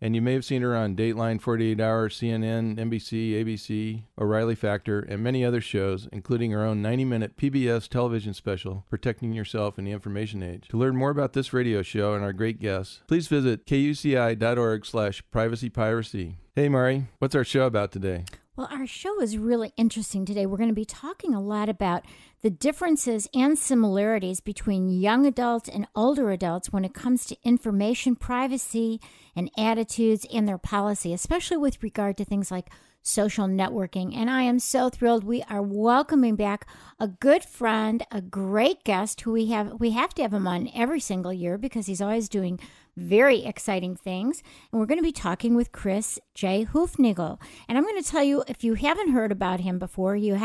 And you may have seen her on Dateline, 48 Hour, CNN, NBC, ABC, O'Reilly Factor, and many other shows, including her own 90-minute PBS television special, Protecting Yourself in the Information Age. To learn more about this radio show and our great guests, please visit kuci.org/privacypiracy. Hey, Mari, what's our show about today? Well, our show is really interesting today. We're going to be talking a lot about the differences and similarities between young adults and older adults when it comes to information privacy and attitudes and their policy, especially with regard to things like social networking. And I am so thrilled we are welcoming back a good friend, a great guest who we have to have him on every single year because he's always doing very exciting things. And we're going to be talking with Chris J. Hoofnagle. And I'm going to tell you, if you haven't heard about him before, you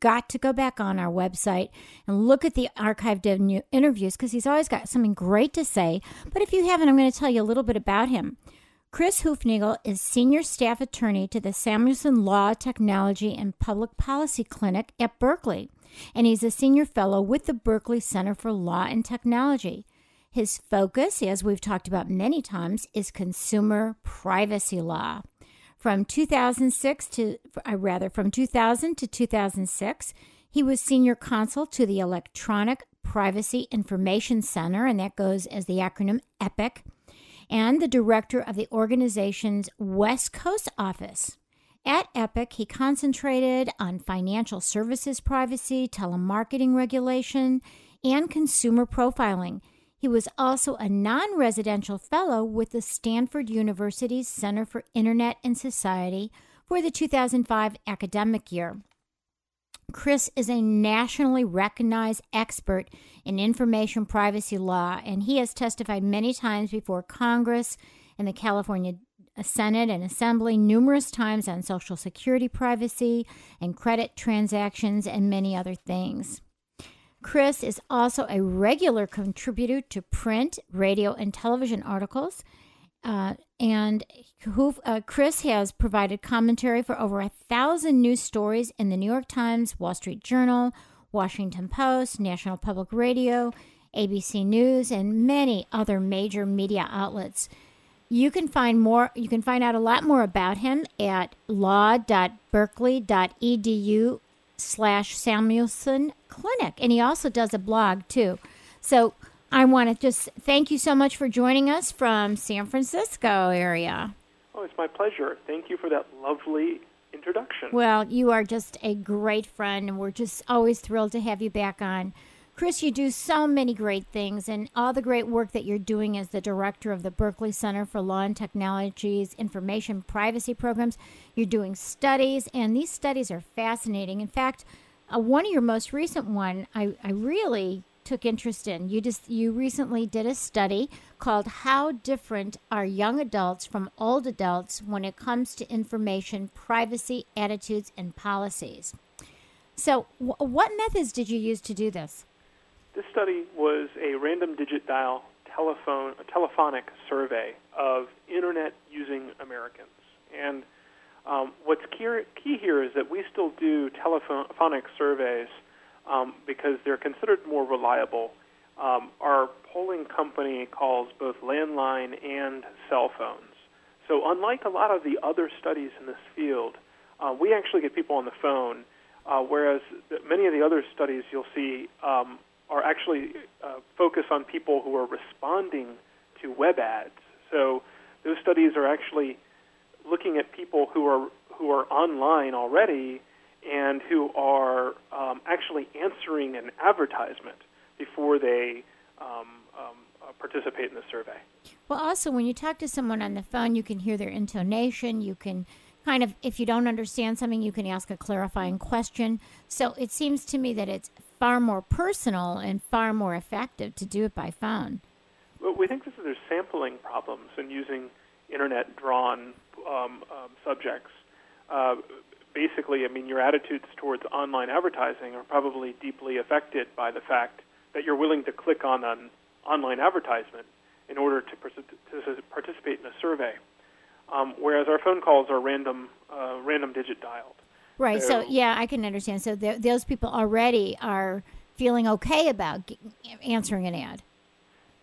got to go back on our website and look at the archived interviews because he's always got something great to say. But if you haven't, I'm going to tell you a little bit about him. Chris Hoofnagle is Senior Staff Attorney to the Samuelson Law, Technology, and Public Policy Clinic at Berkeley, and he's a Senior Fellow with the Berkeley Center for Law and Technology. His focus, as we've talked about many times, is consumer privacy law. From 2000 to 2006, he was Senior Counsel to the Electronic Privacy Information Center, and that goes as the acronym EPIC, and the director of the organization's West Coast office. At EPIC, he concentrated on financial services privacy, telemarketing regulation, and consumer profiling. He was also a non-residential fellow with the Stanford University's Center for Internet and Society for the 2005 academic year. Chris is a nationally recognized expert in information privacy law, and he has testified many times before Congress and the California Senate and Assembly, numerous times on Social Security privacy and credit transactions and many other things. Chris is also a regular contributor to print, radio, and television articles. Chris has provided commentary for over 1,000 news stories in the New York Times, Wall Street Journal, Washington Post, National Public Radio, ABC News, and many other major media outlets. You can find out a lot more about him at law.berkeley.edu/Samuelson Clinic, and he also does a blog too. So I want to just thank you so much for joining us from San Francisco area. Oh, it's my pleasure. Thank you for that lovely introduction. Well, you are just a great friend, and we're just always thrilled to have you back on. Chris, you do so many great things, and all the great work that you're doing as the director of the Berkeley Center for Law and Technology's Information Privacy Programs. You're doing studies, and these studies are fascinating. In fact, one of your most recent one, I really took interest in. You recently did a study called How Different Are Young Adults from Old Adults When It Comes to Information Privacy Attitudes and Policies. So what methods did you use to do this? This study was a random digit dial telephonic survey of internet using Americans. And what's key here is that we still do telephonic surveys because they're considered more reliable. Our polling company calls both landline and cell phones. So unlike a lot of the other studies in this field, we actually get people on the phone, whereas many of the other studies you'll see are actually focused on people who are responding to web ads. So those studies are actually looking at people who are online already and who are actually answering an advertisement before they participate in the survey. Well, also, when you talk to someone on the phone, you can hear their intonation. You can kind of, if you don't understand something, you can ask a clarifying question. So it seems to me that it's far more personal and far more effective to do it by phone. Well, we think this is there's sampling problems in using Internet-drawn subjects. Basically, I mean, your attitudes towards online advertising are probably deeply affected by the fact that you're willing to click on an online advertisement in order to participate in a survey, whereas our phone calls are random digit dialed. Right, so yeah, I can understand. So those people already are feeling okay about answering an ad.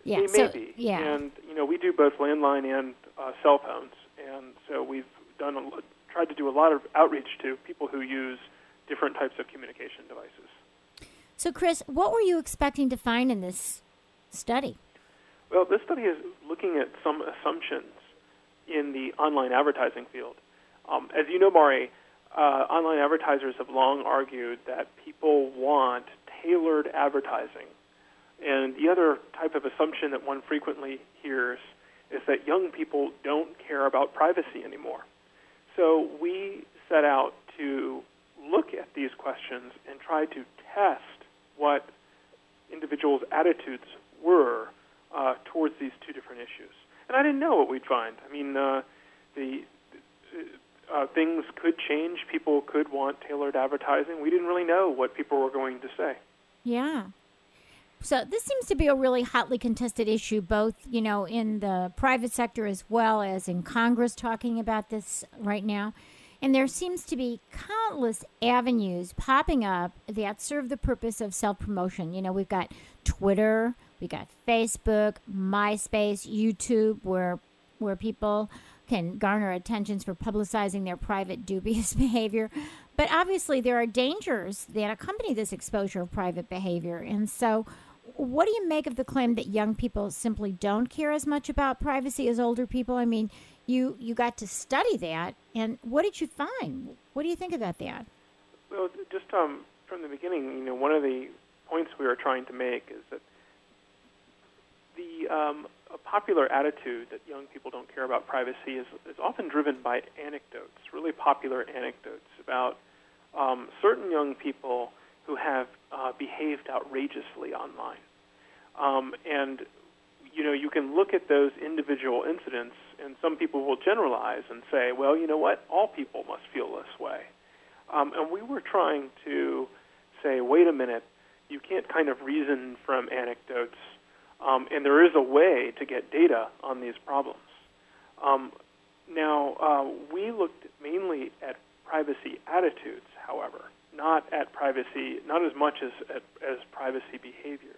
Yeah, maybe. Yeah. And, you know, we do both landline and cell phones, and so we've tried to do a lot of outreach to people who use different types of communication devices. So, Chris, what were you expecting to find in this study? Well, this study is looking at some assumptions in the online advertising field. As you know, Mari, online advertisers have long argued that people want tailored advertising. And the other type of assumption that one frequently hears is that young people don't care about privacy anymore. So we set out to look at these questions and try to test what individuals' attitudes were towards these two different issues. And I didn't know what we'd find. I mean, things could change. People could want tailored advertising. We didn't really know what people were going to say. Yeah. So this seems to be a really hotly contested issue, both, you know, in the private sector as well as in Congress talking about this right now. And there seems to be countless avenues popping up that serve the purpose of self-promotion. You know, we've got Twitter, we got Facebook, MySpace, YouTube, where people can garner attentions for publicizing their private dubious behavior. But obviously there are dangers that accompany this exposure of private behavior. And so what do you make of the claim that young people simply don't care as much about privacy as older people? I mean, you got to study that, and what did you find? What do you think about that? Well, just from the beginning, you know, one of the points we were trying to make is that the a popular attitude that young people don't care about privacy is often driven by anecdotes, really popular anecdotes about certain young people who have behaved outrageously online. And, you know, you can look at those individual incidents, and some people will generalize and say, well, you know what, all people must feel this way. And we were trying to say, wait a minute, you can't kind of reason from anecdotes, and there is a way to get data on these problems. We looked mainly at privacy attitudes, however, not as much as privacy behaviors.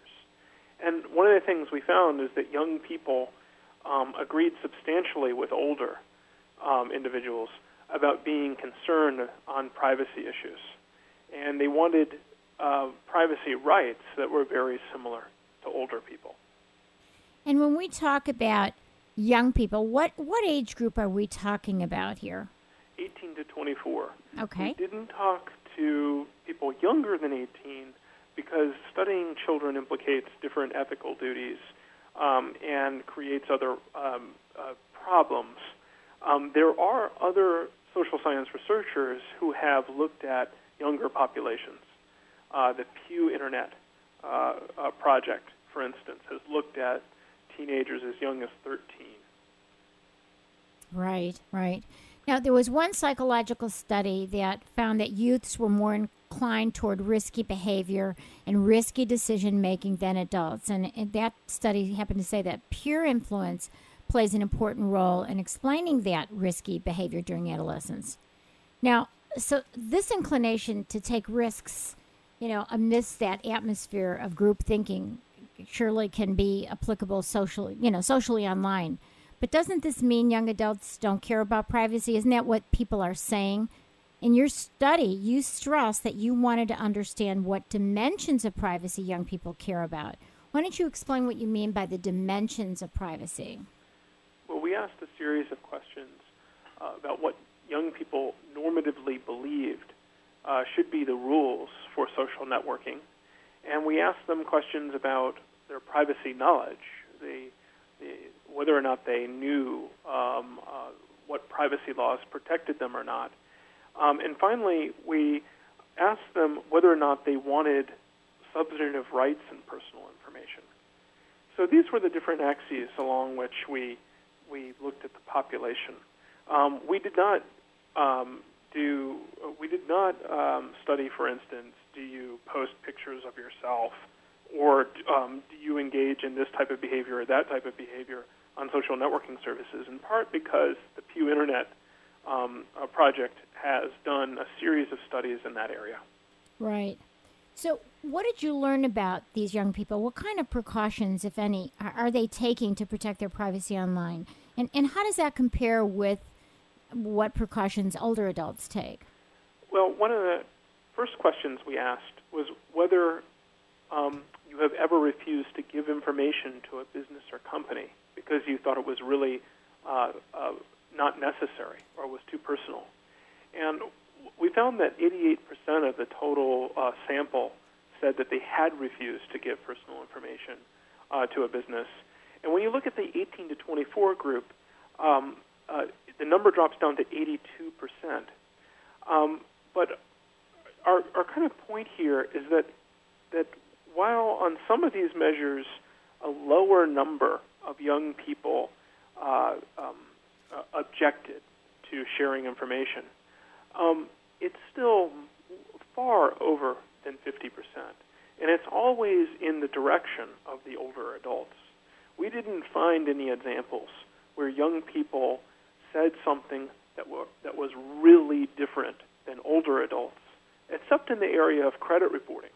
And one of the things we found is that young people agreed substantially with older individuals about being concerned on privacy issues. And they wanted privacy rights that were very similar to older people. And when we talk about young people, what age group are we talking about here? 18 to 24. Okay. We didn't talk to people younger than 18 because studying children implicates different ethical duties and creates other problems. There are other social science researchers who have looked at younger populations. The Pew Internet project, for instance, has looked at teenagers as young as 13. Right, right. Now, there was one psychological study that found that youths were more inclined toward risky behavior and risky decision-making than adults. And that study happened to say that peer influence plays an important role in explaining that risky behavior during adolescence. Now, so this inclination to take risks, you know, amidst that atmosphere of group thinking surely can be applicable socially, you know, socially online. But doesn't this mean young adults don't care about privacy? Isn't that what people are saying? In your study, you stressed that you wanted to understand what dimensions of privacy young people care about. Why don't you explain what you mean by the dimensions of privacy? Well, we asked a series of questions about what young people normatively believed should be the rules for social networking. And we asked them questions about their privacy knowledge, whether or not they knew what privacy laws protected them or not. And finally, we asked them whether or not they wanted substantive rights in personal information. So these were the different axes along which we looked at the population. We did not study, for instance, do you post pictures of yourself, or do you engage in this type of behavior or that type of behavior on social networking services, in part because the Pew Internet project has done a series of studies in that area. Right. So what did you learn about these young people? What kind of precautions, if any, are they taking to protect their privacy online? And how does that compare with what precautions older adults take? Well, one of the first questions we asked was whether you have ever refused to give information to a business or company because you thought it was really not necessary or was too personal. And we found that 88% of the total sample said that they had refused to give personal information to a business. And when you look at the 18 to 24 group, the number drops down to 82%. But our kind of point here is that while on some of these measures a lower number of young people objected to sharing information, it's still far over than 50%. And it's always in the direction of the older adults. We didn't find any examples where young people said something that was really different than older adults, except in the area of credit reporting,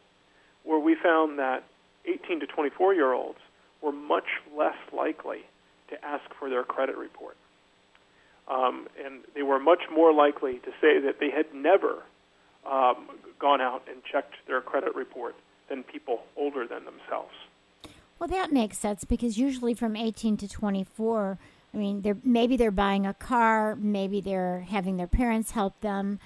where we found that 18 to 24-year-olds were much less likely to ask for their credit report. And they were much more likely to say that they had never gone out and checked their credit report than people older than themselves. Well, that makes sense, because usually from 18 to 24, I mean, maybe they're buying a car, maybe they're having their parents help them.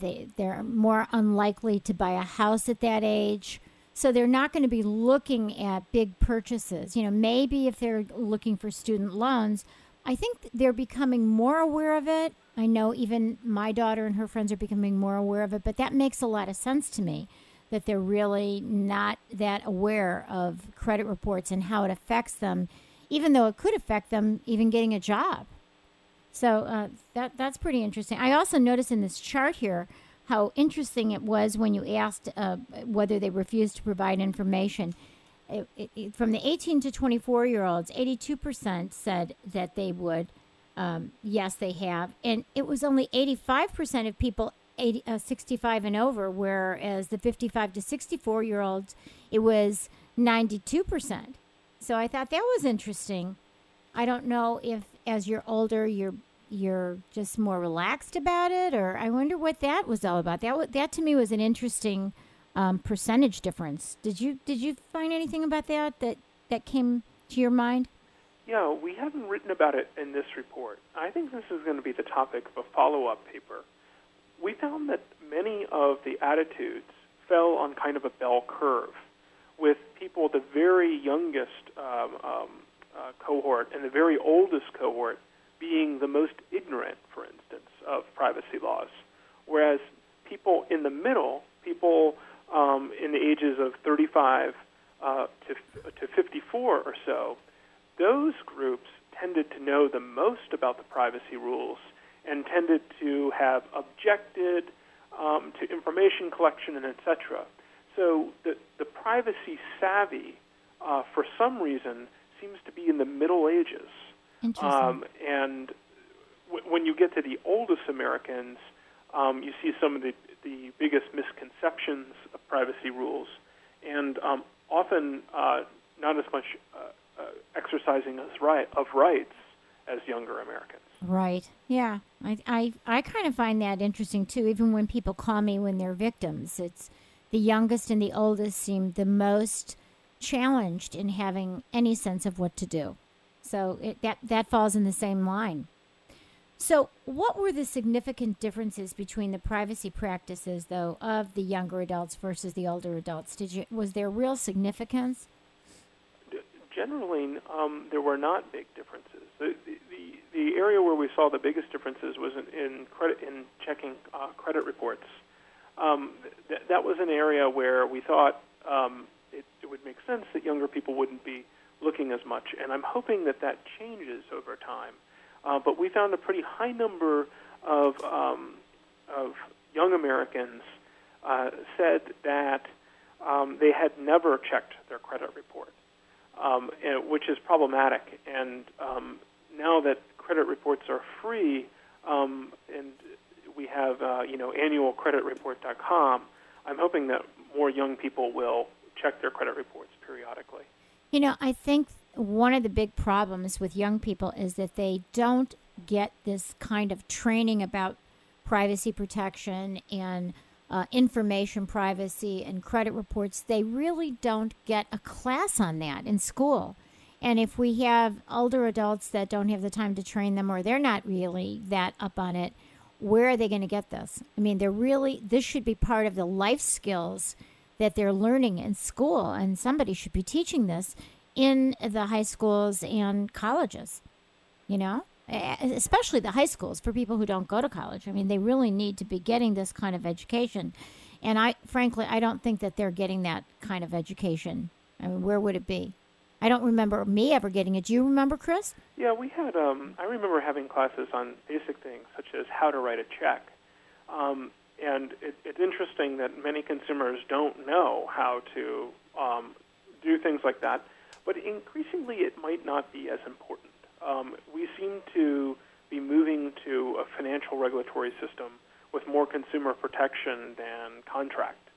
They're more unlikely to buy a house at that age. So they're not going to be looking at big purchases. You know, maybe if they're looking for student loans, I think they're becoming more aware of it. I know even my daughter and her friends are becoming more aware of it, but that makes a lot of sense to me, that they're really not that aware of credit reports and how it affects them, even though it could affect them even getting a job. So that's pretty interesting. I also noticed in this chart here how interesting it was when you asked whether they refused to provide information. From the 18 to 24-year-olds, 82% said that they would. Yes, they have. And it was only 85% of people 65 and over, whereas the 55 to 64-year-olds, it was 92%. So I thought that was interesting. I don't know if as you're older, you're just more relaxed about it, or I wonder what that was all about. That to me was an interesting percentage difference. Did you find anything about that came to your mind? Yeah, we haven't written about it in this report. I think this is going to be the topic of a follow-up paper. We found that many of the attitudes fell on kind of a bell curve, with people the very youngest cohort and the very oldest cohort being the most ignorant, for instance, of privacy laws, whereas people in the middle, people in the ages of 35 to 54 or so, those groups tended to know the most about the privacy rules and tended to have objected to information collection and et cetera. So the privacy savvy, for some reason, seems to be in the Middle Ages. Interesting. And when you get to the oldest Americans, you see some of the biggest misconceptions of privacy rules, and often not as much exercising of rights as younger Americans. Right. Yeah. I kind of find that interesting, too, even when people call me when they're victims. It's the youngest and the oldest seem the most challenged in having any sense of what to do. So that falls in the same line. So what were the significant differences between the privacy practices, though, of the younger adults versus the older adults? Was there real significance? Generally, there were not big differences. The area where we saw the biggest differences was in checking credit reports. That was an area where we thought it would make sense that younger people wouldn't be looking as much, and I'm hoping that that changes over time. But we found a pretty high number of young Americans said that they had never checked their credit report, which is problematic. And now that credit reports are free, and we have annualcreditreport.com, I'm hoping that more young people will check their credit reports periodically. You know, I think one of the big problems with young people is that they don't get this kind of training about privacy protection and information privacy and credit reports. They really don't get a class on that in school. And if we have older adults that don't have the time to train them, or they're not really that up on it, where are they going to get this? I mean, this should be part of the life skills that they're learning in school, and somebody should be teaching this in the high schools and colleges, you know, especially the high schools for people who don't go to college. I mean, they really need to be getting this kind of education. And I don't think that they're getting that kind of education. I mean, where would it be? I don't remember me ever getting it. Do you remember, Chris? Yeah, we had, I remember having classes on basic things such as how to write a check. And it's interesting that many consumers don't know how to do things like that. But increasingly, it might not be as important. We seem to be moving to a financial regulatory system with more consumer protection than contract.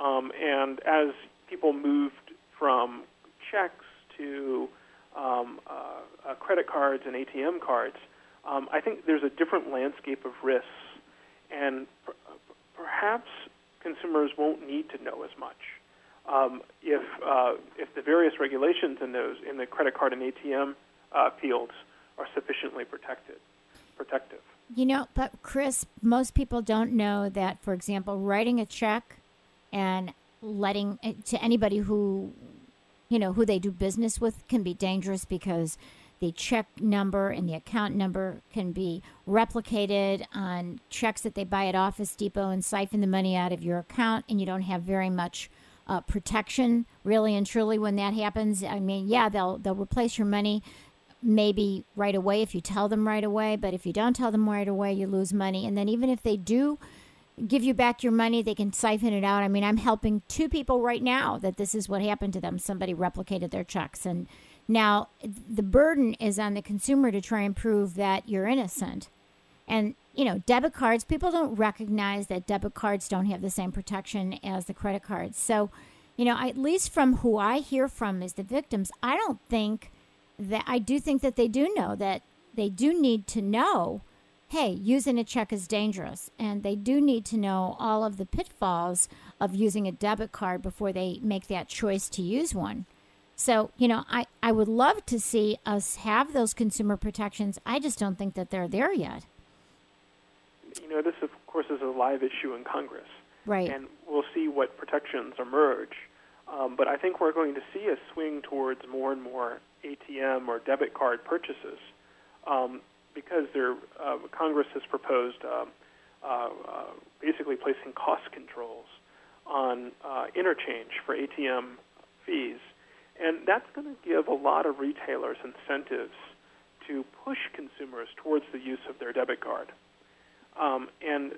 And as people moved from checks to credit cards and ATM cards, I think there's a different landscape of risks, and perhaps consumers won't need to know as much. If the various regulations in the credit card and ATM fields are sufficiently protective. You know, but Chris, most people don't know that, for example, writing a check and letting it to anybody who they do business with can be dangerous, because the check number and the account number can be replicated on checks that they buy at Office Depot and siphon the money out of your account, and you don't have very much protection, really and truly, when that happens. I mean, yeah, they'll replace your money maybe right away if you tell them right away, but if you don't tell them right away, you lose money. And then even if they do give you back your money, they can siphon it out. I mean, I'm helping two people right now that this is what happened to them. Somebody replicated their checks. And now the burden is on the consumer to try and prove that you're innocent. And, you know, debit cards, people don't recognize that debit cards don't have the same protection as the credit cards. So, you know, at least from who I hear from is the victims, I do think that they do know that they do need to know, hey, using a check is dangerous. And they do need to know all of the pitfalls of using a debit card before they make that choice to use one. So, you know, I would love to see us have those consumer protections. I just don't think that they're there yet. You know, this, of course, is a live issue in Congress. Right. And we'll see what protections emerge. But I think we're going to see a swing towards more and more ATM or debit card purchases, because Congress has proposed basically placing cost controls on interchange for ATM fees. And that's going to give a lot of retailers incentives to push consumers towards the use of their debit card. And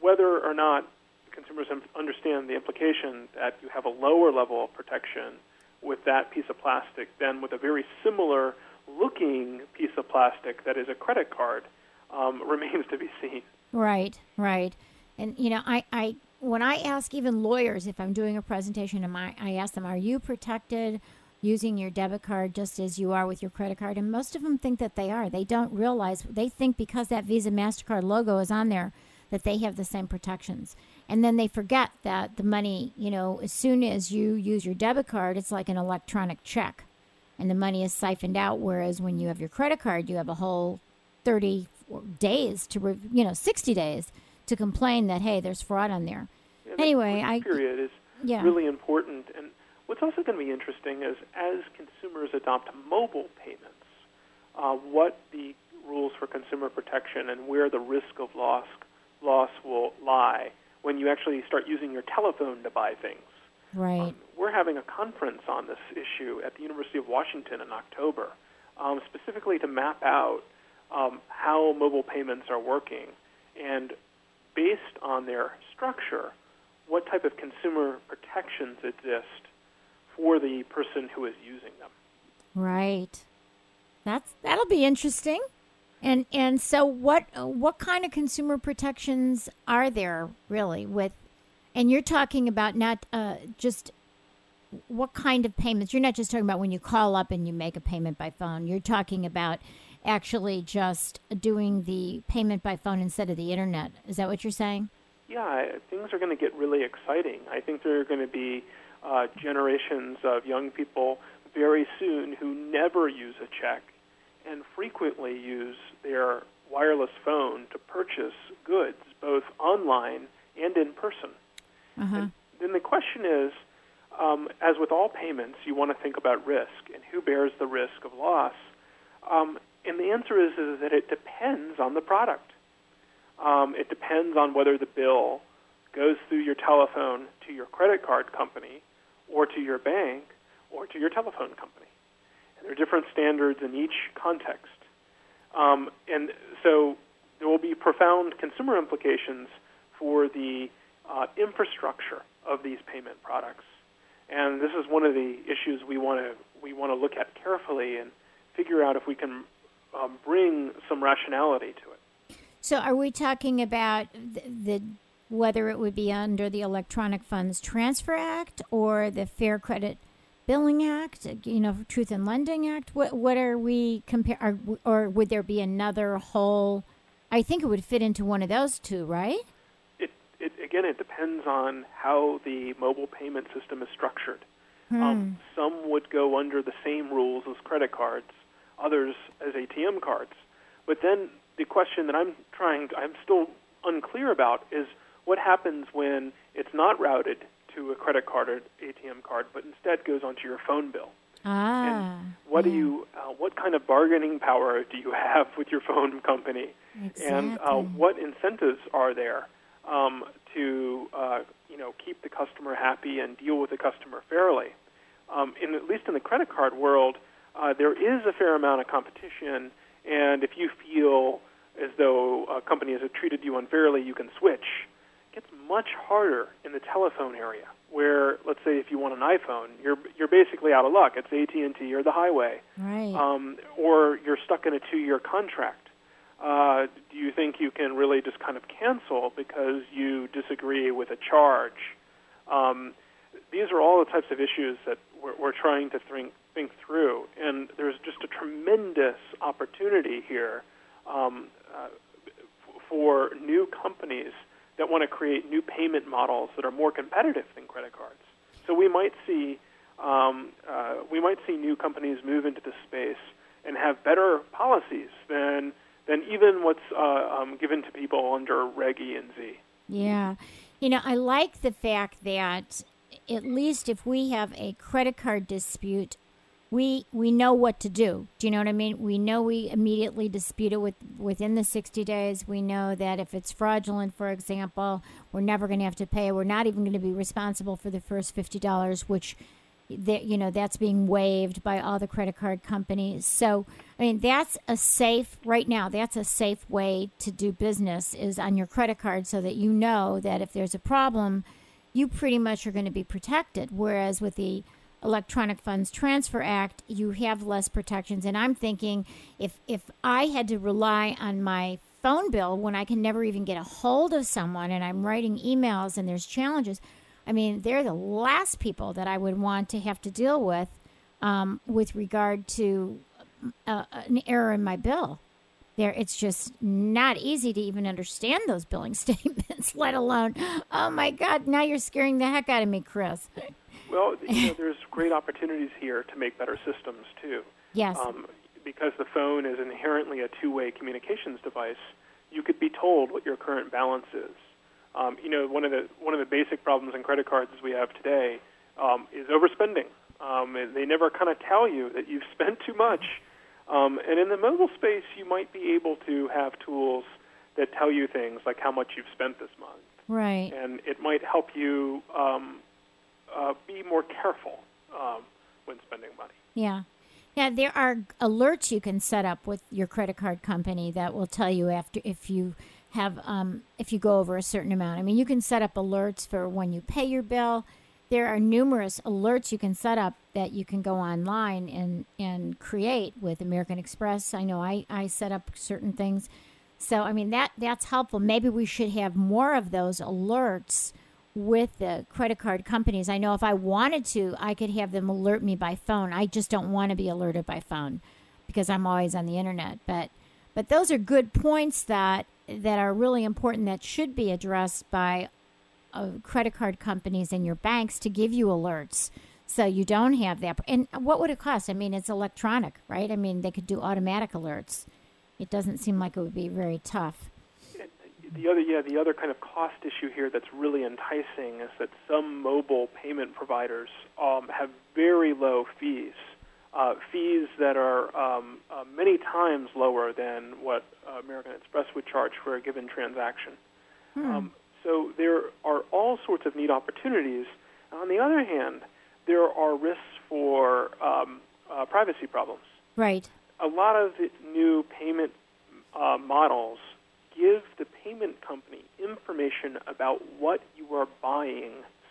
whether or not consumers understand the implication that you have a lower level of protection with that piece of plastic than with a very similar looking piece of plastic that is a credit card, remains to be seen. Right. And, you know, I when I ask even lawyers, if I'm doing a presentation, I ask them, are you protected using your debit card just as you are with your credit card? And most of them think that they are. They don't realize, they think because that Visa MasterCard logo is on there that they have the same protections. And then they forget that the money, you know, as soon as you use your debit card, it's like an electronic check and the money is siphoned out. Whereas when you have your credit card, you have a whole 30, days to, 60 days to complain that, hey, there's fraud on there. Yeah, anyway, that period is really important. And what's also going to be interesting is as consumers adopt mobile payments, what the rules for consumer protection and where the risk of loss will lie when you actually start using your telephone to buy things. Right. We're having a conference on this issue at the University of Washington in October, specifically to map out how mobile payments are working and, based on their structure, what type of consumer protections exist for the person who is using them. Right. That'll be interesting. And so what kind of consumer protections are there really with, and you're talking about not just what kind of payments. You're not just talking about when you call up and you make a payment by phone. You're talking about actually just doing the payment by phone instead of the internet. Is that what you're saying? Yeah, things are going to get really exciting. I think there are going to be generations of young people very soon who never use a check and frequently use their wireless phone to purchase goods, both online and in person. Uh-huh. And then the question is, as with all payments, you want to think about risk and who bears the risk of loss. And the answer is that it depends on the product. It depends on whether the bill goes through your telephone to your credit card company or to your bank or to your telephone company. And there are different standards in each context. And so there will be profound consumer implications for the infrastructure of these payment products. And this is one of the issues we want to look at carefully and figure out if we can bring some rationality to it. So are we talking about the whether it would be under the Electronic Funds Transfer Act or the Fair Credit Billing Act, Truth in Lending Act? What are we comparing, or would there be another whole? I think it would fit into one of those two, right? It depends on how the mobile payment system is structured. Some would go under the same rules as credit cards, others as ATM cards. But then the question that I'm still unclear about is what happens when it's not routed to a credit card or ATM card, but instead goes onto your phone bill. And what kind of bargaining power do you have with your phone company? Exactly. And what incentives are there to keep the customer happy and deal with the customer fairly? At least in the credit card world, there is a fair amount of competition, and if you feel as though a company has treated you unfairly, you can switch. It gets much harder in the telephone area, where, let's say, if you want an iPhone, you're basically out of luck. It's AT&T or the highway, right? Or you're stuck in a 2-year contract. Do you think you can really just kind of cancel because you disagree with a charge? These are all the types of issues that we're trying to think through, and there's just a tremendous opportunity here for new companies that want to create new payment models that are more competitive than credit cards. So we might see new companies move into this space and have better policies than even what's given to people under Reg E and Z. Yeah. I like the fact that at least if we have a credit card dispute, we know what to do. Do you know what I mean? We know we immediately dispute it within the 60 days. We know that if it's fraudulent, for example, we're never going to have to pay. We're not even going to be responsible for the first $50, which that's being waived by all the credit card companies. So, I mean, that's a safe way to do business is on your credit card, so that you know that if there's a problem, you pretty much are going to be protected. Whereas with the Electronic Funds Transfer Act, you have less protections. And I'm thinking if I had to rely on my phone bill when I can never even get a hold of someone and I'm writing emails and there's challenges, I mean, they're the last people that I would want to have to deal with regard to an error in my bill. It's just not easy to even understand those billing statements, let alone, oh, my God, now you're scaring the heck out of me, Chris. Well, there's great opportunities here to make better systems, too. Yes. because the phone is inherently a two-way communications device, you could be told what your current balance is. One of the basic problems in credit cards we have today is overspending. And they never kind of tell you that you've spent too much. And in the mobile space, you might be able to have tools that tell you things like how much you've spent this month. Right. And it might help you be more careful when spending money. Yeah. Yeah, there are alerts you can set up with your credit card company that will tell you if you go over a certain amount. I mean, you can set up alerts for when you pay your bill. There are numerous alerts you can set up that you can go online and create with American Express. I know I set up certain things. So, I mean, that's helpful. Maybe we should have more of those alerts with the credit card companies. I know if I wanted to, I could have them alert me by phone. I just don't want to be alerted by phone because I'm always on the internet. But those are good points that are really important that should be addressed by credit card companies and your banks to give you alerts so you don't have that. And what would it cost? I mean, it's electronic, right? I mean, they could do automatic alerts. It doesn't seem like it would be very tough. The other kind of cost issue here that's really enticing is that some mobile payment providers have very low fees that are many times lower than what American Express would charge for a given transaction. So there are all sorts of neat opportunities. On the other hand, there are risks for privacy problems. Right. A lot of the new payment models give the payment company information about what you are buying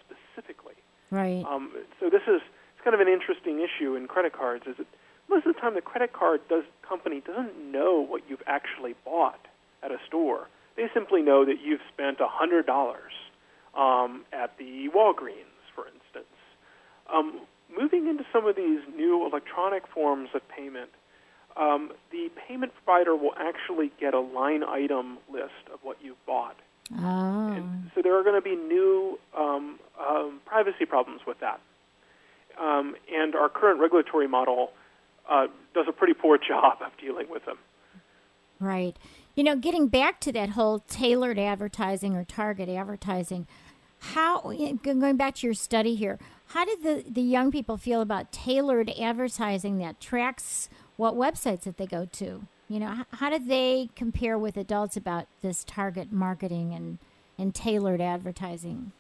specifically. Right. So this is kind of an interesting issue in credit cards. Is that most of the time the credit card company doesn't know what you've actually bought at a store. They simply know that you've spent $100 at the Walgreens, for instance. Moving into some of these new electronic forms of payment, the payment provider will actually get a line item list of what you've bought. Oh. And so there are going to be new privacy problems with that. And our current regulatory model does a pretty poor job of dealing with them. Right. You know, getting back to that whole tailored advertising or target advertising, going back to your study here, how did the young people feel about tailored advertising that tracks what websites that they go to? You know, how did they compare with adults about this target marketing and tailored advertising?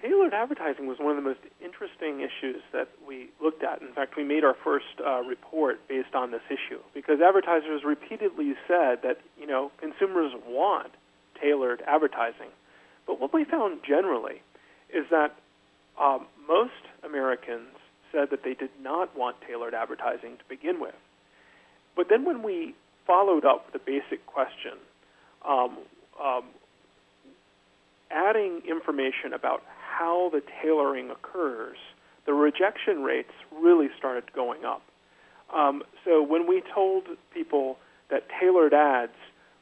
Tailored advertising was one of the most interesting issues that we looked at. In fact, we made our first report based on this issue because advertisers repeatedly said that, you know, consumers want tailored advertising. But what we found generally is that most Americans said that they did not want tailored advertising to begin with. But then when we followed up with a basic question, adding information about how the tailoring occurs, the rejection rates really started going up. So when we told people that tailored ads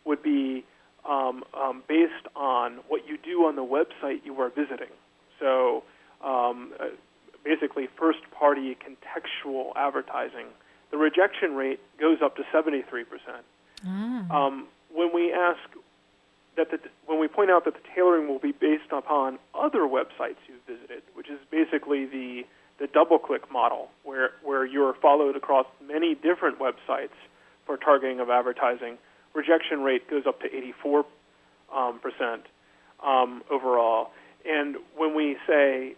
would be based on what you do on the website you are visiting, so basically first-party contextual advertising, the rejection rate goes up to 73%. When we point out that the tailoring will be based upon other websites you've visited, which is basically the DoubleClick model, where you're followed across many different websites for targeting of advertising, rejection rate goes up to 84% overall. And when we say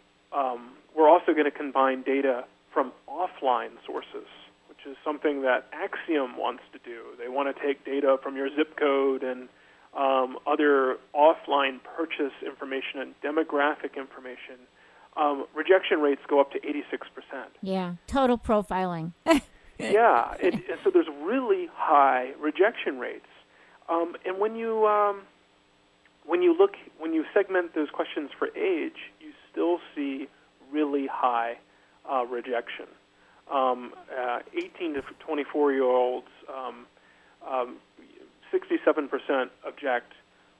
we're also going to combine data from offline sources, which is something that Axiom wants to do. They want to take data from your zip code and other offline purchase information and demographic information, rejection rates go up to 86%. Yeah, total profiling. Yeah, so there's really high rejection rates. And when you segment those questions for age, you still see really high rejection. 18 to 24-year-olds 67% object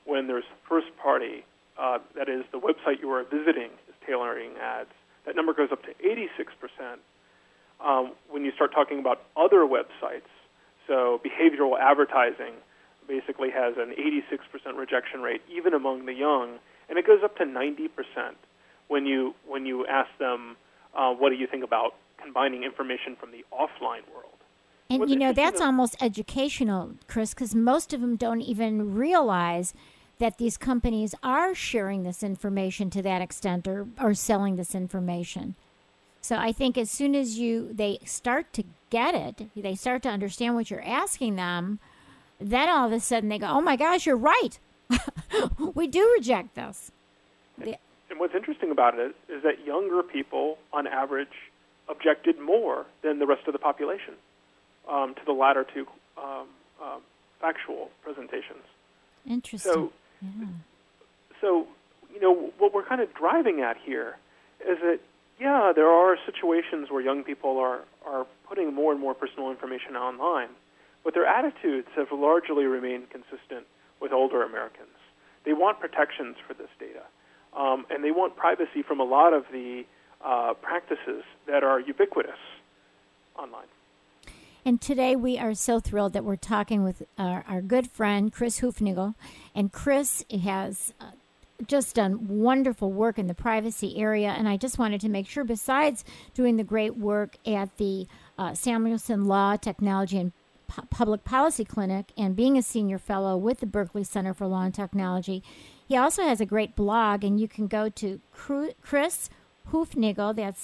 when there's first party, that is the website you are visiting is tailoring ads. That number goes up to 86%. When you start talking about other websites, So behavioral advertising basically has an 86% rejection rate, even among the young, and it goes up to 90% when you ask them, what do you think about combining information from the offline world? And, you know, that's almost educational, Chris, because most of them don't even realize that these companies are sharing this information to that extent or selling this information. So I think as soon as they start to get it, they start to understand what you're asking them, then all of a sudden they go, oh, my gosh, you're right. We do reject this. And what's interesting about it is that younger people, on average, objected more than the rest of the population to the latter two factual presentations. Interesting. So, you know, what we're kind of driving at here is that, yeah, there are situations where young people are putting more and more personal information online, but their attitudes have largely remained consistent with older Americans. They want protections for this data, and they want privacy from a lot of the practices that are ubiquitous online. And today we are so thrilled that we're talking with our good friend, Chris Hoofnagle. And Chris has just done wonderful work in the privacy area. And I just wanted to make sure, besides doing the great work at the Samuelson Law, Technology, and Public Policy Clinic, and being a senior fellow with the Berkeley Center for Law and Technology, he also has a great blog. And you can go to Chris Hoofnagle, that's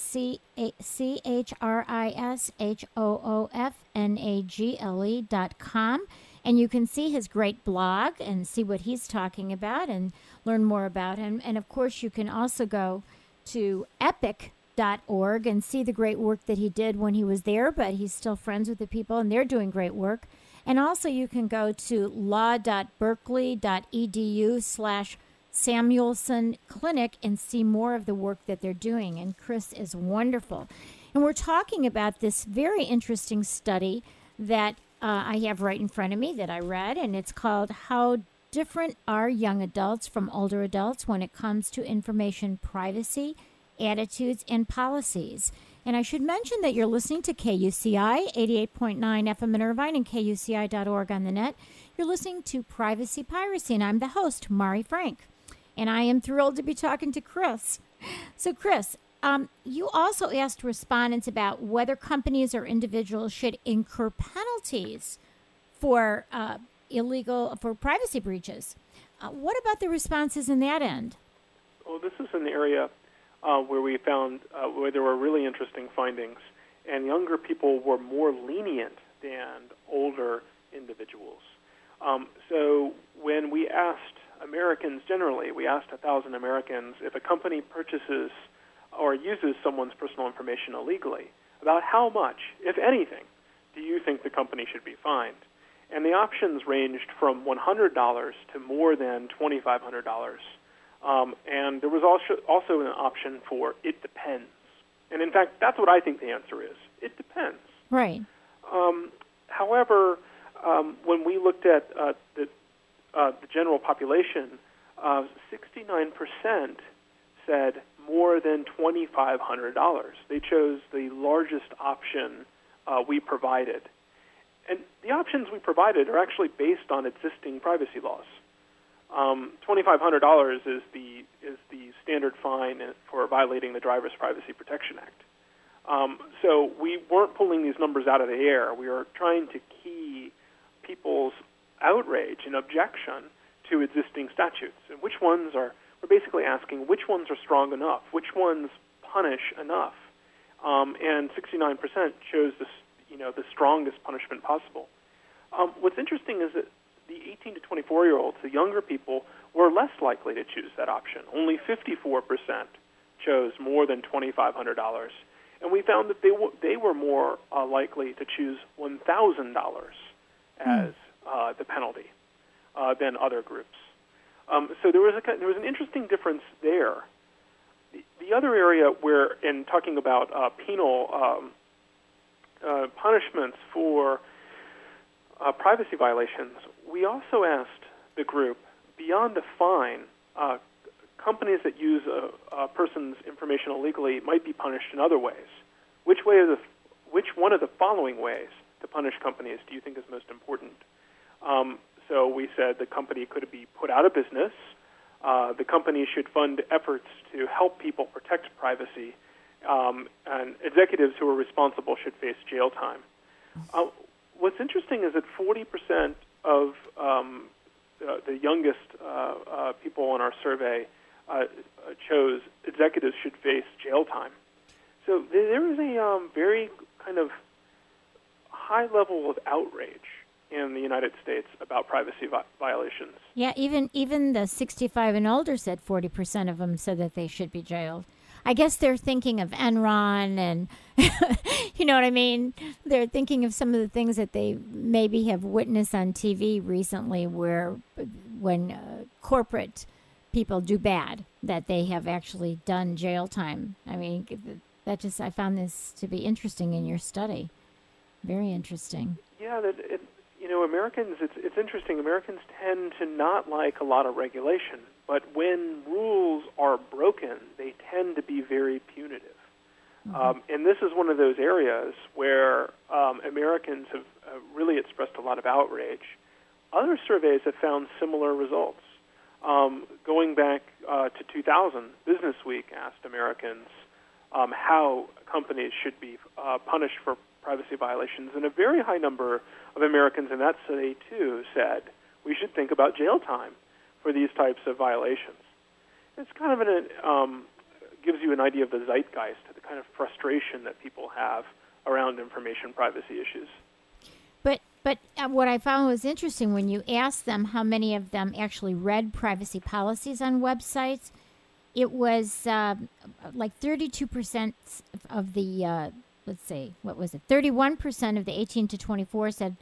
CHRISHOOFNAGLE.com. And you can see his great blog and see what he's talking about and learn more about him. And, of course, you can also go to epic.org and see the great work that he did when he was there, but he's still friends with the people, and they're doing great work. And also you can go to law.berkeley.edu/Samuelson Clinic and see more of the work that they're doing. And Chris is wonderful. And we're talking about this very interesting study that I have right in front of me that I read, and it's called How Different Are Young Adults from Older Adults When It Comes to Information Privacy, Attitudes, and Policies. And I should mention that you're listening to KUCI 88.9 FM in Irvine and KUCI.org on the net. You're listening to Privacy Piracy, and I'm the host, Mari Frank. And I am thrilled to be talking to Chris. So, Chris, you also asked respondents about whether companies or individuals should incur penalties for illegal privacy breaches. What about the responses in that end? Well, this is an area where we found where there were really interesting findings, and younger people were more lenient than older individuals. So when we asked Americans generally, we asked 1,000 Americans if a company purchases or uses someone's personal information illegally, about how much, if anything, do you think the company should be fined? And the options ranged from $100 to more than $2,500. And there was also an option for it depends. And in fact, that's what I think the answer is. It depends. Right. However, when we looked at the general population, 69% said more than $2,500. They chose the largest option we provided. And the options we provided are actually based on existing privacy laws. $2,500 is the standard fine for violating the Driver's Privacy Protection Act. So we weren't pulling these numbers out of the air. We were trying to key people's outrage and objection to existing statutes, and we're basically asking which ones are strong enough, which ones punish enough, and 69% chose the strongest punishment possible. What's interesting is that the 18 to 24-year-olds, the younger people, were less likely to choose that option. Only 54% chose more than $2,500, and we found that they were more likely to choose $1,000 as the penalty than other groups. So there was an interesting difference there. The other area where, in talking about penal punishments for privacy violations, we also asked the group, beyond a fine, companies that use a person's information illegally might be punished in other ways. Which one of the following ways to punish companies do you think is most important? So we said the company could be put out of business. The company should fund efforts to help people protect privacy, and executives who are responsible should face jail time. What's interesting is that 40% of the youngest people in our survey chose executives should face jail time. So there is a very kind of high level of outrage in the United States about privacy violations. Yeah, even the 65 and older said 40% of them said that they should be jailed. I guess they're thinking of Enron and, you know what I mean? They're thinking of some of the things that they maybe have witnessed on TV recently where when corporate people do bad, that they have actually done jail time. I mean, that just, I found this to be interesting in your study. Very interesting. Yeah, you know, Americans, it's interesting. Americans tend to not like a lot of regulation, but when rules are broken, they tend to be very punitive. Mm-hmm. And this is one of those areas where Americans have really expressed a lot of outrage. Other surveys have found similar results. Going back to 2000, Business Week asked Americans how companies should be punished for privacy violations, and a very high number of Americans in that study, too, said we should think about jail time for these types of violations. It's kind of gives you an idea of the zeitgeist, the kind of frustration that people have around information privacy issues. But what I found was interesting, when you asked them how many of them actually read privacy policies on websites, it was like 32% of the... 31% of the 18 to 24 said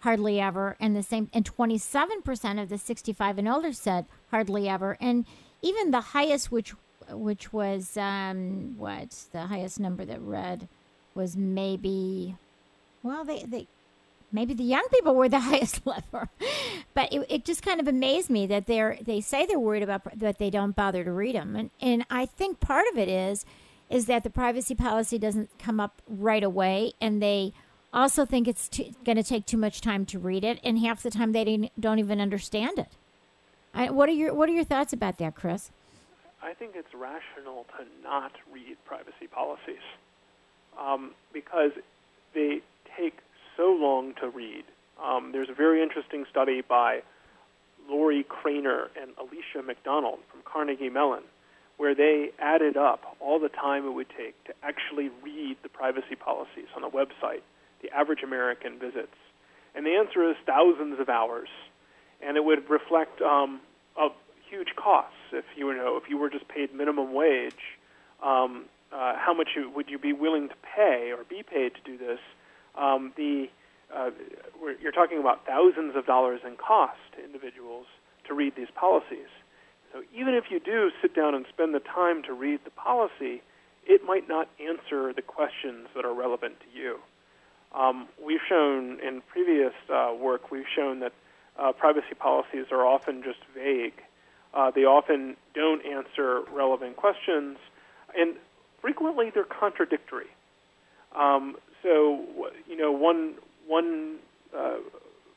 hardly ever, and the same, and 27% of the 65 and older said hardly ever, and even the highest, which was the highest number that read was maybe, well, they maybe the young people were the highest level, but it just kind of amazed me that they say they're worried about, but they don't bother to read them, and I think part of it is that the privacy policy doesn't come up right away, and they also think it's going to take too much time to read it, and half the time they don't even understand it. What are your thoughts about that, Chris? I think it's rational to not read privacy policies because they take so long to read. There's a very interesting study by Lori Cranor and Alicia McDonald from Carnegie Mellon, where they added up all the time it would take to actually read the privacy policies on a website the average American visits. And the answer is thousands of hours. And it would reflect a huge cost if you were just paid minimum wage, how much would you be willing to pay or be paid to do this? You're talking about thousands of dollars in cost to individuals to read these policies. So even if you do sit down and spend the time to read the policy, it might not answer the questions that are relevant to you. We've shown in previous work, we've shown that privacy policies are often just vague. They often don't answer relevant questions, and frequently they're contradictory. One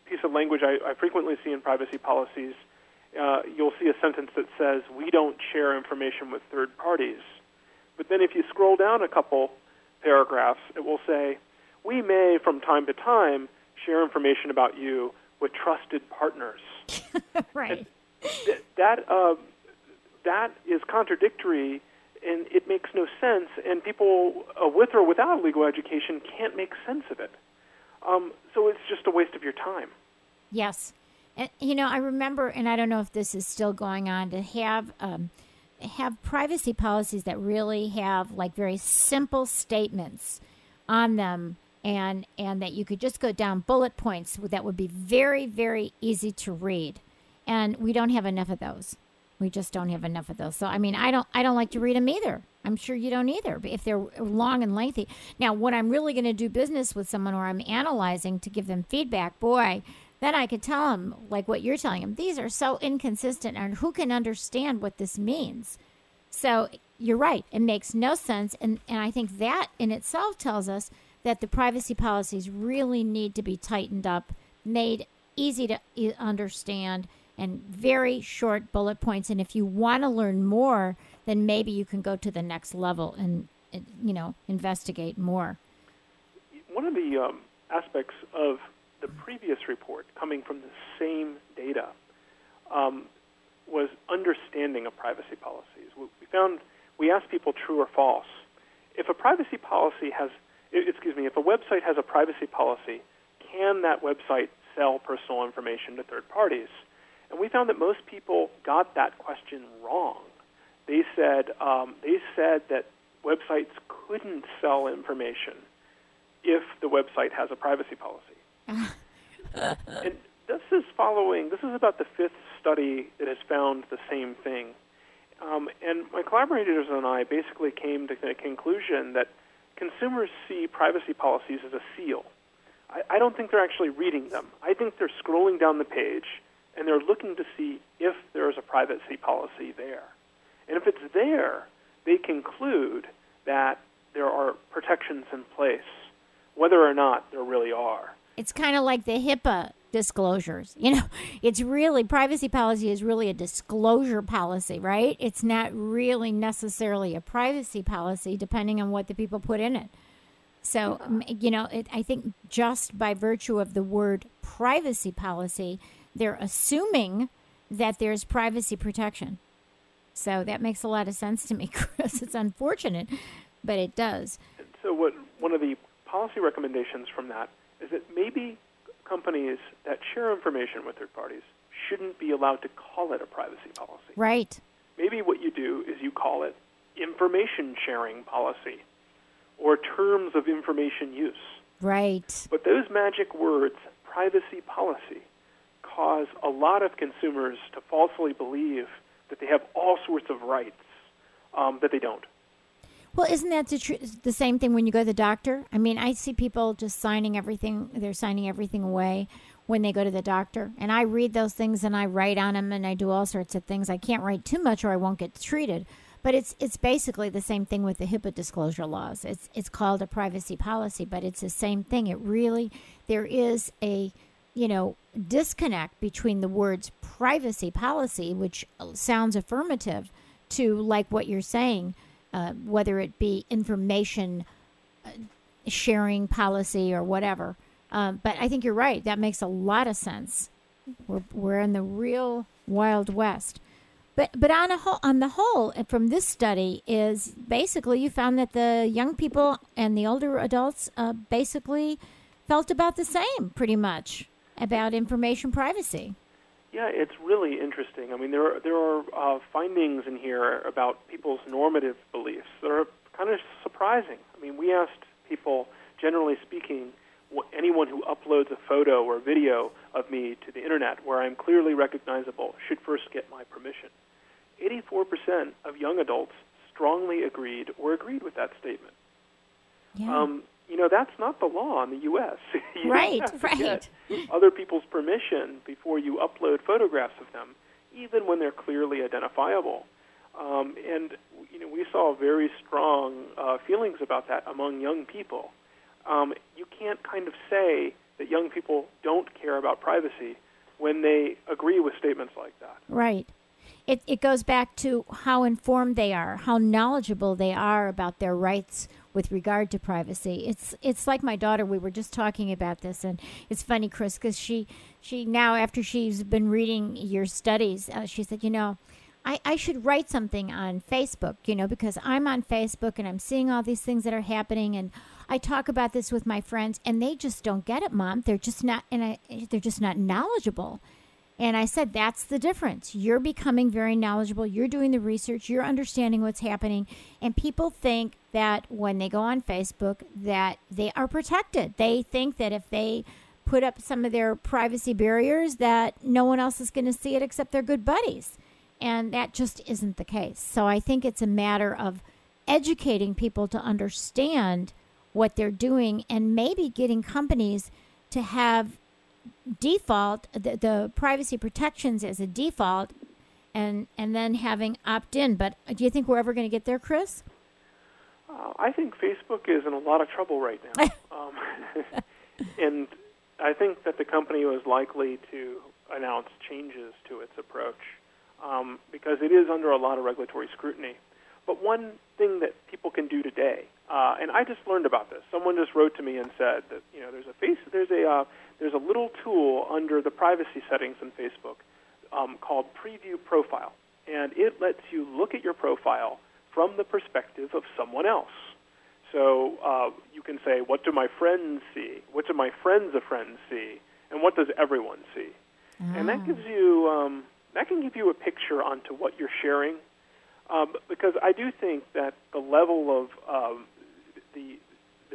piece of language I frequently see in privacy policies, you'll see a sentence that says, we don't share information with third parties. But then if you scroll down a couple paragraphs, it will say, we may, from time to time, share information about you with trusted partners. Right. That is contradictory, and it makes no sense, and people with or without legal education can't make sense of it. So it's just a waste of your time. Yes. And, you know, I remember, and I don't know if this is still going on, to have privacy policies that really have like very simple statements on them, and that you could just go down bullet points that would be very, very easy to read. And we don't have enough of those. We just don't have enough of those. So, I mean, I don't like to read them either. I'm sure you don't either, if they're long and lengthy. Now, when I'm really going to do business with someone or I'm analyzing to give them feedback, boy, then I could tell them, like what you're telling them, these are so inconsistent, and who can understand what this means? So you're right. It makes no sense. And I think that in itself tells us that the privacy policies really need to be tightened up, made easy to understand, and very short bullet points. And if you want to learn more, then maybe you can go to the next level and, you know, investigate more. One of the aspects of the previous report coming from the same data was understanding of privacy policies. We found, we asked people true or false. If a privacy policy has, if a website has a privacy policy, can that website sell personal information to third parties? And we found that most people got that question wrong. They said that websites couldn't sell information if the website has a privacy policy. And this is following, this is about the fifth study that has found the same thing. And my collaborators and I basically came to the conclusion that consumers see privacy policies as a seal. I don't think they're actually reading them. I think they're scrolling down the page, and they're looking to see if there is a privacy policy there. And if it's there, they conclude that there are protections in place, whether or not there really are. It's kind of like the HIPAA disclosures. You know, it's really, privacy policy is really a disclosure policy, right? It's not really necessarily a privacy policy, depending on what the people put in it. So, you know, I think just by virtue of the word privacy policy, they're assuming that there's privacy protection. So that makes a lot of sense to me, Chris. It's unfortunate, but it does. So what one of the policy recommendations from that is that maybe companies that share information with third parties shouldn't be allowed to call it a privacy policy. Right. Maybe what you do is you call it information sharing policy or terms of information use. Right. But those magic words, privacy policy, cause a lot of consumers to falsely believe that they have all sorts of rights that they don't. Well, isn't that the same thing when you go to the doctor? I mean, I see people just signing everything. They're signing everything away when they go to the doctor. And I read those things and I write on them and I do all sorts of things. I can't write too much or I won't get treated. But it's basically the same thing with the HIPAA disclosure laws. It's called a privacy policy, but it's the same thing. It really, there is a, you know, disconnect between the words privacy policy, which sounds affirmative, to like what you're saying, whether it be information sharing policy or whatever. But I think you're right. That makes a lot of sense. We're in the real Wild West. But on the whole, from this study, is basically you found that the young people and the older adults basically felt about the same, pretty much, about information privacy. Yeah, it's really interesting. I mean, there are findings in here about people's normative beliefs that are kind of surprising. I mean, we asked people, generally speaking, anyone who uploads a photo or video of me to the Internet where I'm clearly recognizable should first get my permission. 84% of young adults strongly agreed with that statement. Yeah. You know, that's not the law in the U.S. Right. Get other people's permission before you upload photographs of them, even when they're clearly identifiable. And, you know, we saw very strong feelings about that among young people. You can't kind of say that young people don't care about privacy when they agree with statements like that. Right. It goes back to how informed they are, how knowledgeable they are about their rights with regard to privacy. It's like my daughter. We were just talking about this, and it's funny, Chris, because she now, after she's been reading your studies, she said, you know, I should write something on Facebook, you know, because I'm on Facebook and I'm seeing all these things that are happening, and I talk about this with my friends, and they just don't get it, Mom. They're just not knowledgeable. And I said, that's the difference. You're becoming very knowledgeable. You're doing the research. You're understanding what's happening. And people think that when they go on Facebook that they are protected. They think that if they put up some of their privacy barriers that no one else is going to see it except their good buddies. And that just isn't the case. So I think it's a matter of educating people to understand what they're doing and maybe getting companies to have the privacy protections as a default, and then having opt-in. But do you think we're ever going to get there, Chris? I think Facebook is in a lot of trouble right now. And I think that the company was likely to announce changes to its approach because it is under a lot of regulatory scrutiny. But one thing that people can do today, and I just learned about this. Someone just wrote to me and said that there's a little tool under the privacy settings in Facebook called Preview Profile, and it lets you look at your profile from the perspective of someone else. So you can say, what do my friends see? What do my friends of friends see? And what does everyone see? Mm. And that gives you that can give you a picture onto what you're sharing. Because I do think that the level of the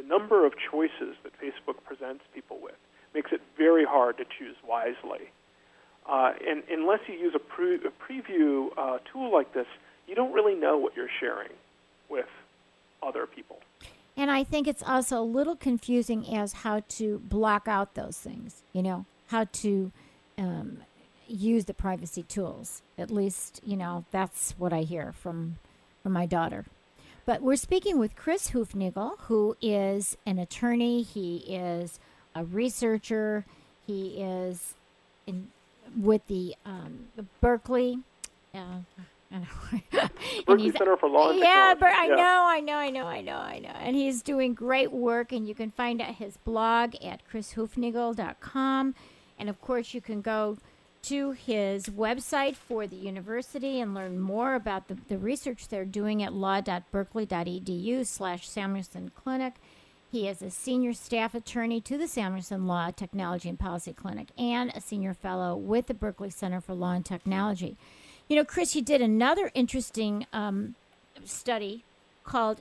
number of choices that Facebook presents people with makes it very hard to choose wisely. And unless you use a preview tool like this, you don't really know what you're sharing with other people. And I think it's also a little confusing as how to block out those things, you know, how to use the privacy tools. At least, you know, that's what I hear from my daughter. But we're speaking with Chris Hoofnagle, who is an attorney. He is a researcher. He is with the Berkeley Berkeley Center for Law and Technology. I know. And he's doing great work, and you can find his blog at chrishoofnagle.com. And, of course, you can go to his website for the university and learn more about the research they're doing at law.berkeley.edu/Samuelson Clinic. He is a senior staff attorney to the Samuelson Law, Technology, and Policy Clinic, and a senior fellow with the Berkeley Center for Law and Technology. You know, Chris, you did another interesting study called,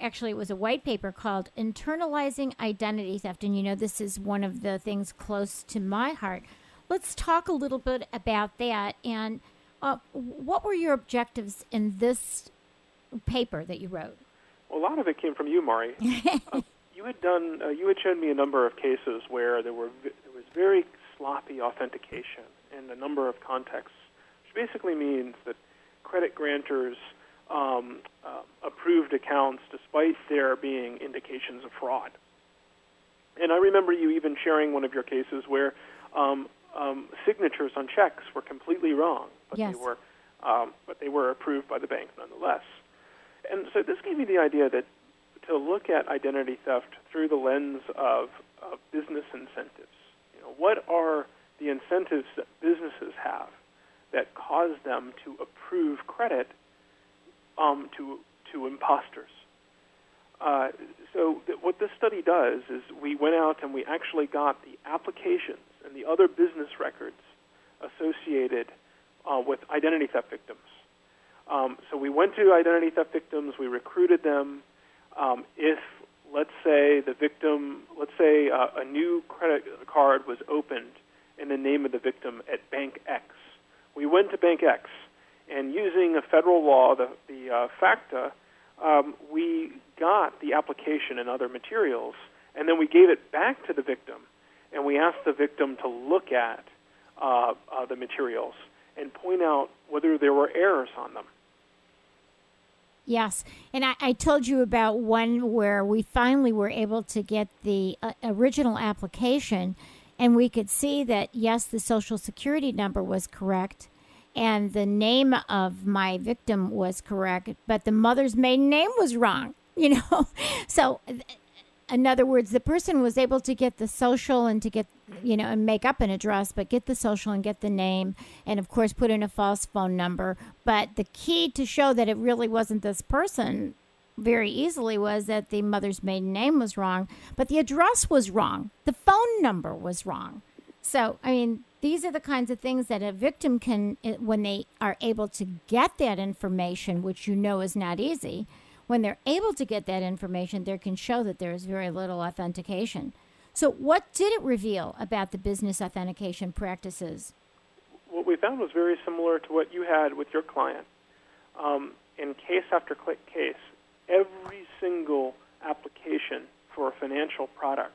actually it was a white paper called Internalizing Identity Theft. And, you know, this is one of the things close to my heart. Let's talk a little bit about that. And what were your objectives in this paper that you wrote? Well, a lot of it came from you, Mari. You had shown me a number of cases where there was very sloppy authentication in a number of contexts. Basically means that credit grantors approved accounts despite there being indications of fraud. And I remember you even sharing one of your cases where signatures on checks were completely wrong, but yes, they were approved by the bank nonetheless. And so this gave me the idea that to look at identity theft through the lens of business incentives. You know, what are the incentives that businesses have that cause them to approve credit to imposters? So what this study does is we went out and we actually got the applications and the other business records associated with identity theft victims. So we went to identity theft victims, we recruited them. If, let's say, the victim, a new credit card was opened in the name of the victim at Bank X, we went to Bank X, and using a federal law, the FACTA, we got the application and other materials, and then we gave it back to the victim, and we asked the victim to look at the materials and point out whether there were errors on them. Yes, and I told you about one where we finally were able to get the original application. And we could see that, yes, the Social Security number was correct and the name of my victim was correct, but the mother's maiden name was wrong, you know. So, in other words, the person was able to get the social and to get, you know, and make up an address, but get the social and get the name and, of course, put in a false phone number. But the key to show that it really wasn't this person very easily was that the mother's maiden name was wrong, but the address was wrong. The phone number was wrong. So, I mean, these are the kinds of things that a victim can, when they are able to get that information, which you know is not easy, when they're able to get that information, they can show that there is very little authentication. So what did it reveal about the business authentication practices? What we found was very similar to what you had with your client. In case after case, every single application for a financial product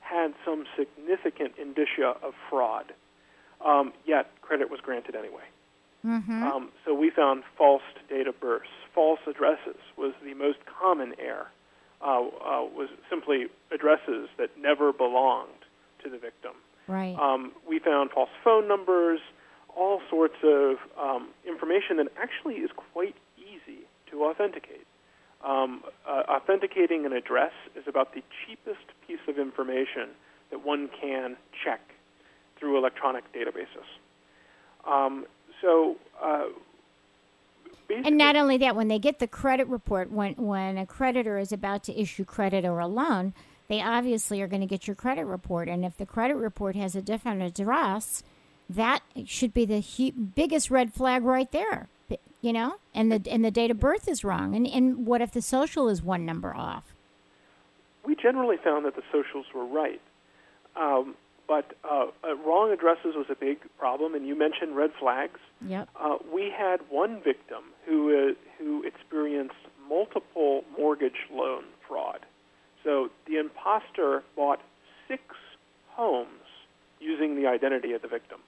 had some significant indicia of fraud, yet credit was granted anyway. Mm-hmm. So we found false date of birth, false addresses was the most common error was simply addresses that never belonged to the victim. Right. We found false phone numbers, all sorts of information that actually is quite easy to authenticate. Authenticating an address is about the cheapest piece of information that one can check through electronic databases. And not only that, when they get the credit report, when a creditor is about to issue credit or a loan, they obviously are going to get your credit report. And if the credit report has a different address, that should be the biggest red flag right there, you know? And the date of birth is wrong. And what if the social is one number off? We generally found that the socials were right. But wrong addresses was a big problem, and you mentioned red flags. Yep. We had one victim who experienced multiple mortgage loan fraud. So the imposter bought 6 homes using the identity of the victim.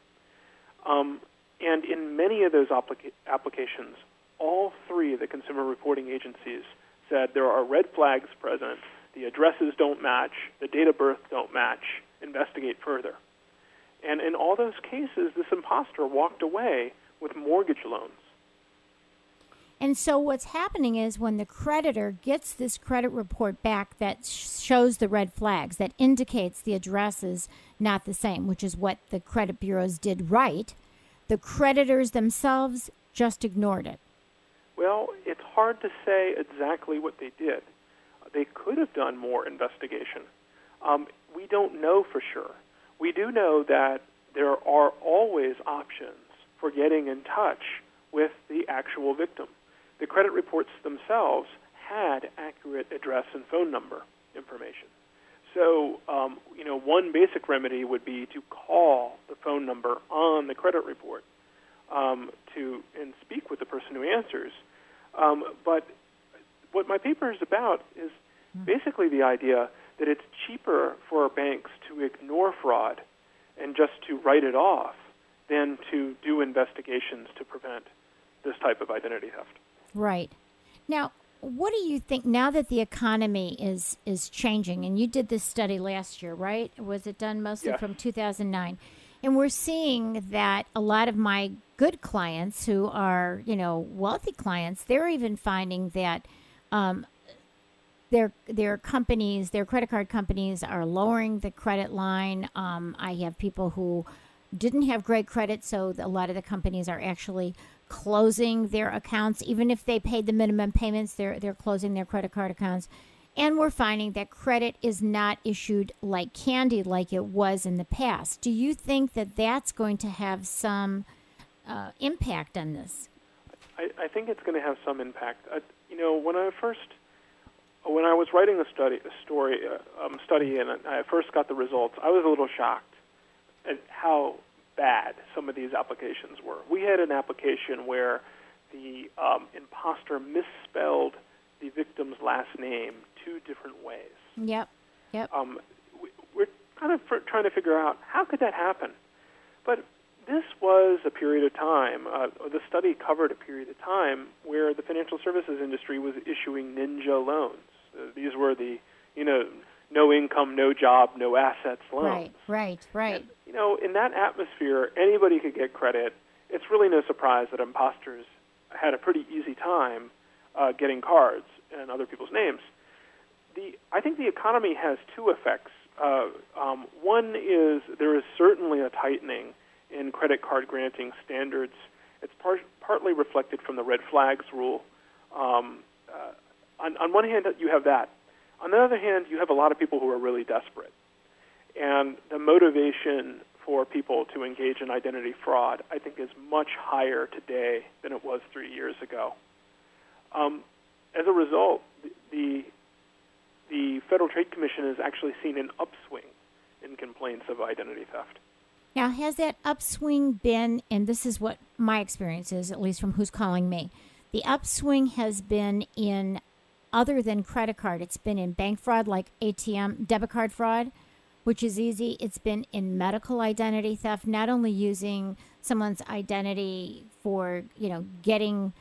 And in many of those applications, all 3 of the consumer reporting agencies said there are red flags present, the addresses don't match, the date of birth don't match, investigate further. And in all those cases, this imposter walked away with mortgage loans. And so what's happening is when the creditor gets this credit report back that shows the red flags, that indicates the address is not the same, which is what the credit bureaus did right, the creditors themselves just ignored it. Well, it's hard to say exactly what they did. They could have done more investigation. We don't know for sure. We do know that there are always options for getting in touch with the actual victim. The credit reports themselves had accurate address and phone number information. So, one basic remedy would be to call the phone number on the credit report and speak with the person who answers. But what my paper is about is basically the idea that it's cheaper for banks to ignore fraud and just to write it off than to do investigations to prevent this type of identity theft. Right. Now, what do you think, now that the economy is changing, and you did this study last year, right? Was it done mostly from 2009? And we're seeing that a lot of my good clients who are, wealthy clients, they're even finding that their companies, their credit card companies are lowering the credit line. I have people who didn't have great credit, so a lot of the companies are actually closing their accounts. Even if they paid the minimum payments, they're closing their credit card accounts. And we're finding that credit is not issued like candy like it was in the past. Do you think that that's going to have some impact on this? I think it's going to have some impact. When I was writing the study, and I first got the results, I was a little shocked at how bad some of these applications were. We had an application where the imposter misspelled the victim's last name 2 different ways. Yep. We're kind of trying to figure out how could that happen. But this was a period of time, the study covered a period of time where the financial services industry was issuing ninja loans. These were the, no income, no job, no assets loans. Right. And, in that atmosphere, anybody could get credit. It's really no surprise that imposters had a pretty easy time getting cards and other people's names. I think the economy has 2 effects. One is there is certainly a tightening in credit card granting standards. It's partly reflected from the red flags rule. On one hand, you have that. On the other hand, you have a lot of people who are really desperate. And the motivation for people to engage in identity fraud, I think, is much higher today than it was 3 years ago. As a result, the Federal Trade Commission has actually seen an upswing in complaints of identity theft. Now, has that upswing been, and this is what my experience is, at least from who's calling me, the upswing has been in other than credit card. It's been in bank fraud, like ATM, debit card fraud, which is easy. It's been in medical identity theft, not only using someone's identity for, getting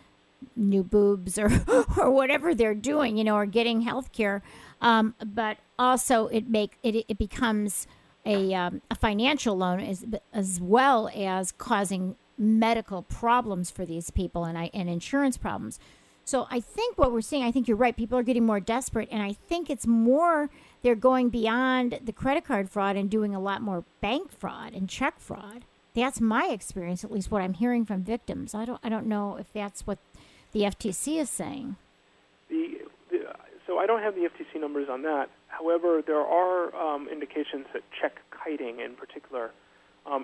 new boobs or whatever they're doing, you know, or getting health care. But also it becomes a financial loan as well as causing medical problems for these people and insurance problems. So I think what we're seeing, I think you're right, people are getting more desperate, and I think it's more they're going beyond the credit card fraud and doing a lot more bank fraud and check fraud. That's my experience, at least what I'm hearing from victims. I don't know if that's what the FTC is saying. So I don't have the FTC numbers on that. However, there are indications that check kiting in particular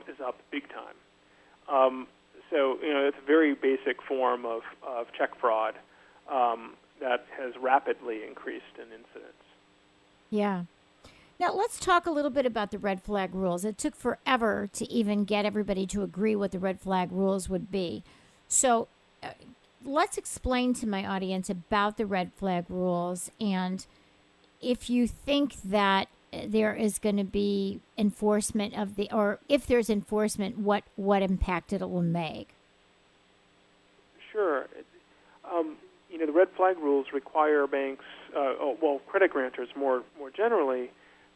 is up big time. So, you know, it's a very basic form of check fraud that has rapidly increased in incidence. Yeah. Now, let's talk a little bit about the red flag rules. It took forever to even get everybody to agree what the red flag rules would be. So let's explain to my audience about the red flag rules, and if you think that there is going to be enforcement of the, or if there's enforcement, what impact it will make. Sure. You know, the red flag rules require banks, credit grantors more generally,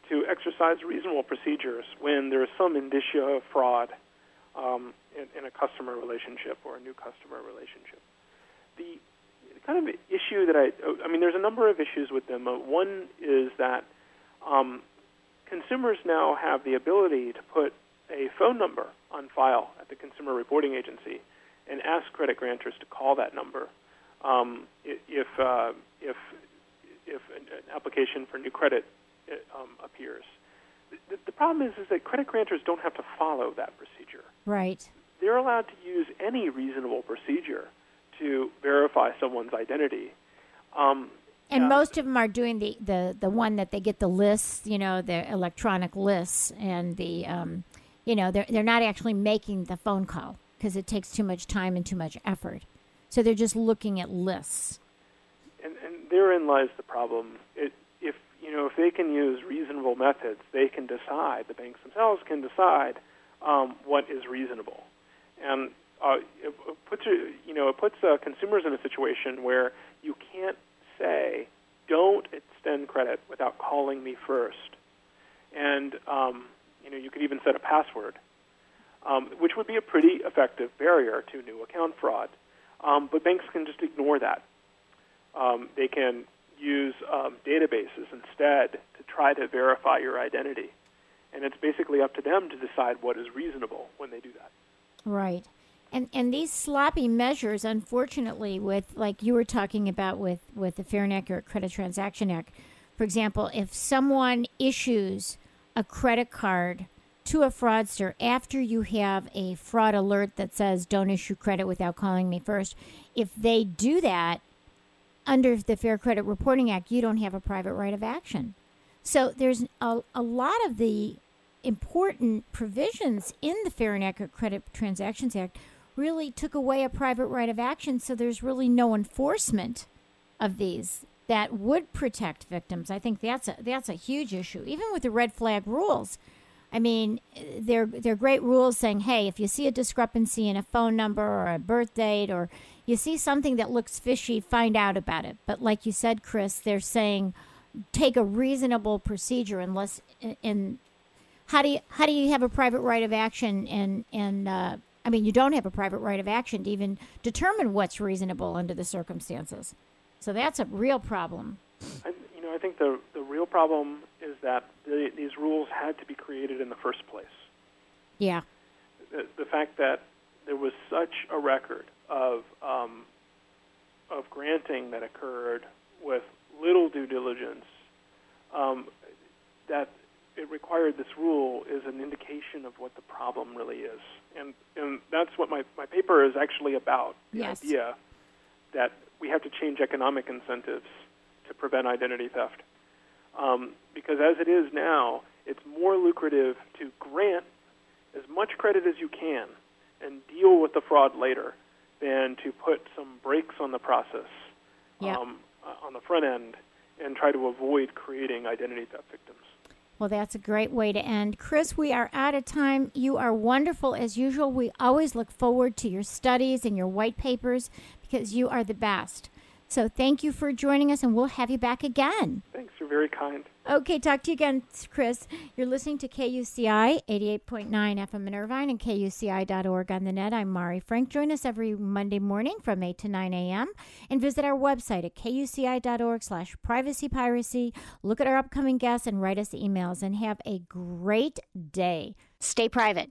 to exercise reasonable procedures when there is some indicia of fraud in a customer relationship or a new customer relationship. The kind of issue that I mean, there's a number of issues with them. One is that consumers now have the ability to put a phone number on file at the Consumer Reporting Agency and ask credit grantors to call that number if an application for new credit appears. The problem is that credit grantors don't have to follow that procedure. Right. They're allowed to use any reasonable procedure to verify someone's identity. And most of them are doing the one that they get the lists, you know, the electronic lists, and the, you know, they're not actually making the phone call because it takes too much time and too much effort. So they're just looking at lists. And therein lies the problem. If they can use reasonable methods, they can decide, the banks themselves can decide what is reasonable. And it puts consumers in a situation where you can't say, don't extend credit without calling me first. And, you could even set a password, which would be a pretty effective barrier to new account fraud. But banks can just ignore that. They can use databases instead to try to verify your identity. And it's basically up to them to decide what is reasonable when they do that. Right. And these sloppy measures, unfortunately, with, like you were talking about with the Fair and Accurate Credit Transaction Act, for example, if someone issues a credit card to a fraudster after you have a fraud alert that says, don't issue credit without calling me first, if they do that under the Fair Credit Reporting Act, you don't have a private right of action. So there's a lot of the important provisions in the Fair and Accurate Credit Transactions Act really took away a private right of action, so there's really no enforcement of these that would protect victims. I think that's a huge issue. Even with the red flag rules, I mean, they're great rules saying, hey, if you see a discrepancy in a phone number or a birth date, or you see something that looks fishy, find out about it. But like you said, Chris, they're saying take a reasonable procedure unless in. How do you have a private right of action and you don't have a private right of action to even determine what's reasonable under the circumstances. So that's a real problem. I think the real problem is that these rules had to be created in the first place. Yeah. The fact that there was such a record of granting that occurred with little due diligence, that it required this rule is an indication of what the problem really is. And that's what my paper is actually about, the yes. idea that we have to change economic incentives to prevent identity theft. Because as it is now, it's more lucrative to grant as much credit as you can and deal with the fraud later than to put some brakes on the process on the front end and try to avoid creating identity theft victims. Well, that's a great way to end. Chris, we are out of time. You are wonderful as usual. We always look forward to your studies and your white papers because you are the best. So thank you for joining us, and we'll have you back again. Thanks. You're very kind. Okay, talk to you again, Chris. You're listening to KUCI 88.9 FM in Irvine and KUCI.org on the net. I'm Mari Frank. Join us every Monday morning from 8 to 9 a.m. and visit our website at KUCI.org/privacypiracy. Look at our upcoming guests and write us emails, and have a great day. Stay private.